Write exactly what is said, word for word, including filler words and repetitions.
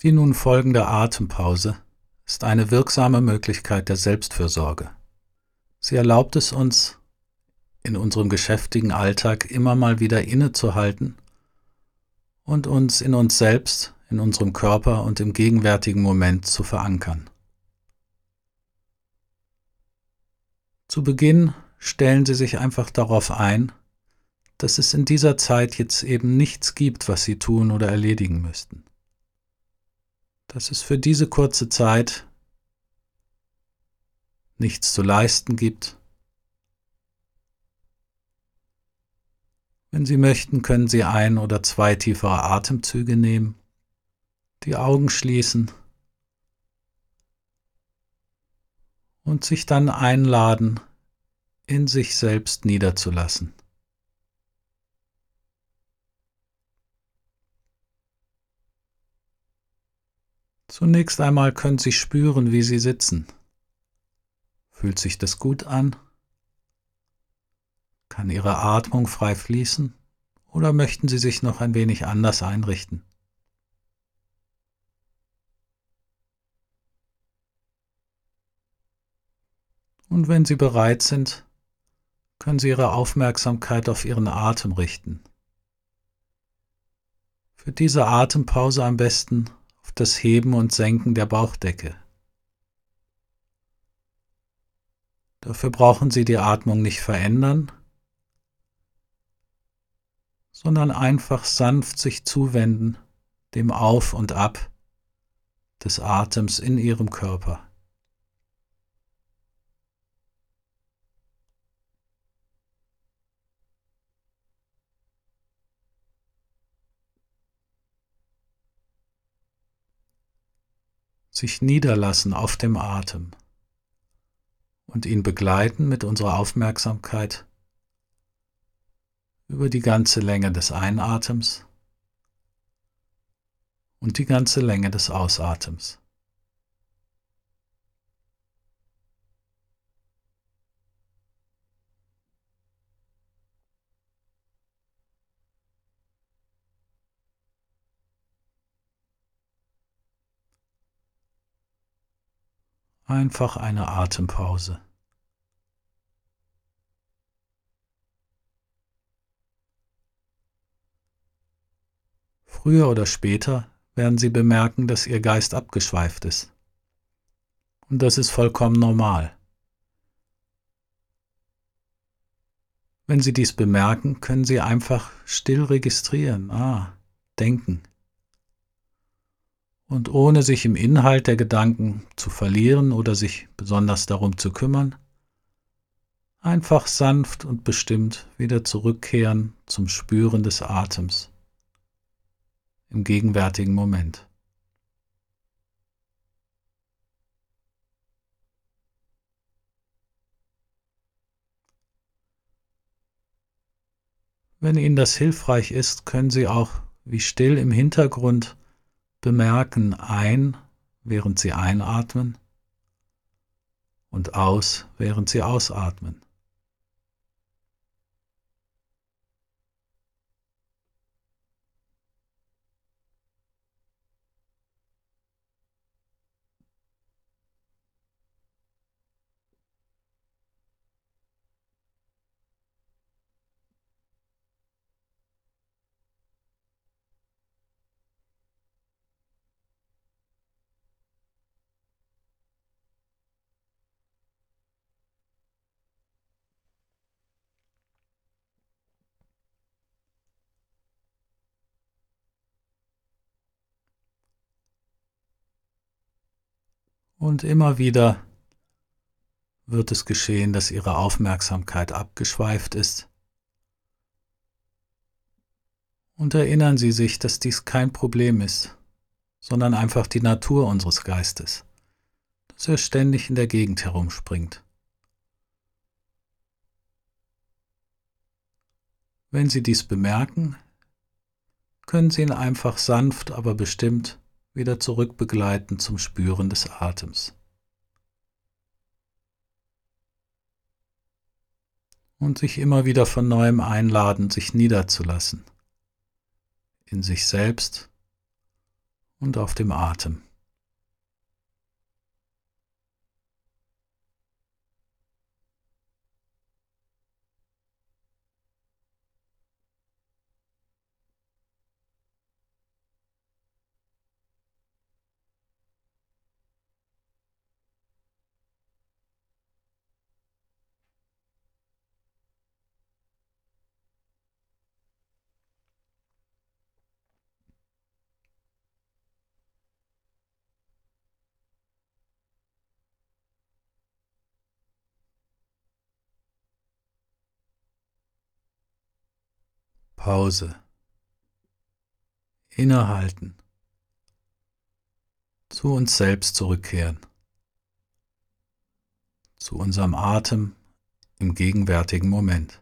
Die nun folgende Atempause ist eine wirksame Möglichkeit der Selbstfürsorge. Sie erlaubt es uns, in unserem geschäftigen Alltag immer mal wieder innezuhalten und uns in uns selbst, in unserem Körper und im gegenwärtigen Moment zu verankern. Zu Beginn stellen Sie sich einfach darauf ein, dass es in dieser Zeit jetzt eben nichts gibt, was Sie tun oder erledigen müssten. Dass es für diese kurze Zeit nichts zu leisten gibt. Wenn Sie möchten, können Sie ein oder zwei tiefere Atemzüge nehmen, die Augen schließen und sich dann einladen, in sich selbst niederzulassen. Zunächst einmal können Sie spüren, wie Sie sitzen. Fühlt sich das gut an? Kann Ihre Atmung frei fließen oder möchten Sie sich noch ein wenig anders einrichten? Und wenn Sie bereit sind, können Sie Ihre Aufmerksamkeit auf Ihren Atem richten. Für diese Atempause am besten auf das Heben und Senken der Bauchdecke. Dafür brauchen Sie die Atmung nicht verändern, sondern einfach sanft sich zuwenden dem Auf und Ab des Atems in Ihrem Körper. Sich niederlassen auf dem Atem und ihn begleiten mit unserer Aufmerksamkeit über die ganze Länge des Einatems und die ganze Länge des Ausatems. Einfach eine Atempause. Früher oder später werden Sie bemerken, dass Ihr Geist abgeschweift ist. Und das ist vollkommen normal. Wenn Sie dies bemerken, können Sie einfach still registrieren, ah, denken. Und ohne sich im Inhalt der Gedanken zu verlieren oder sich besonders darum zu kümmern, einfach sanft und bestimmt wieder zurückkehren zum Spüren des Atems im gegenwärtigen Moment. Wenn Ihnen das hilfreich ist, können Sie auch wie still im Hintergrund bemerken ein, während Sie einatmen und aus, während Sie ausatmen. Und immer wieder wird es geschehen, dass Ihre Aufmerksamkeit abgeschweift ist. Und erinnern Sie sich, dass dies kein Problem ist, sondern einfach die Natur unseres Geistes, dass er ständig in der Gegend herumspringt. Wenn Sie dies bemerken, können Sie ihn einfach sanft, aber bestimmt wieder zurückbegleiten zum Spüren des Atems. Und sich immer wieder von neuem einladen, sich niederzulassen, in sich selbst und auf dem Atem. Pause. Innehalten. Zu uns selbst zurückkehren. Zu unserem Atem im gegenwärtigen Moment.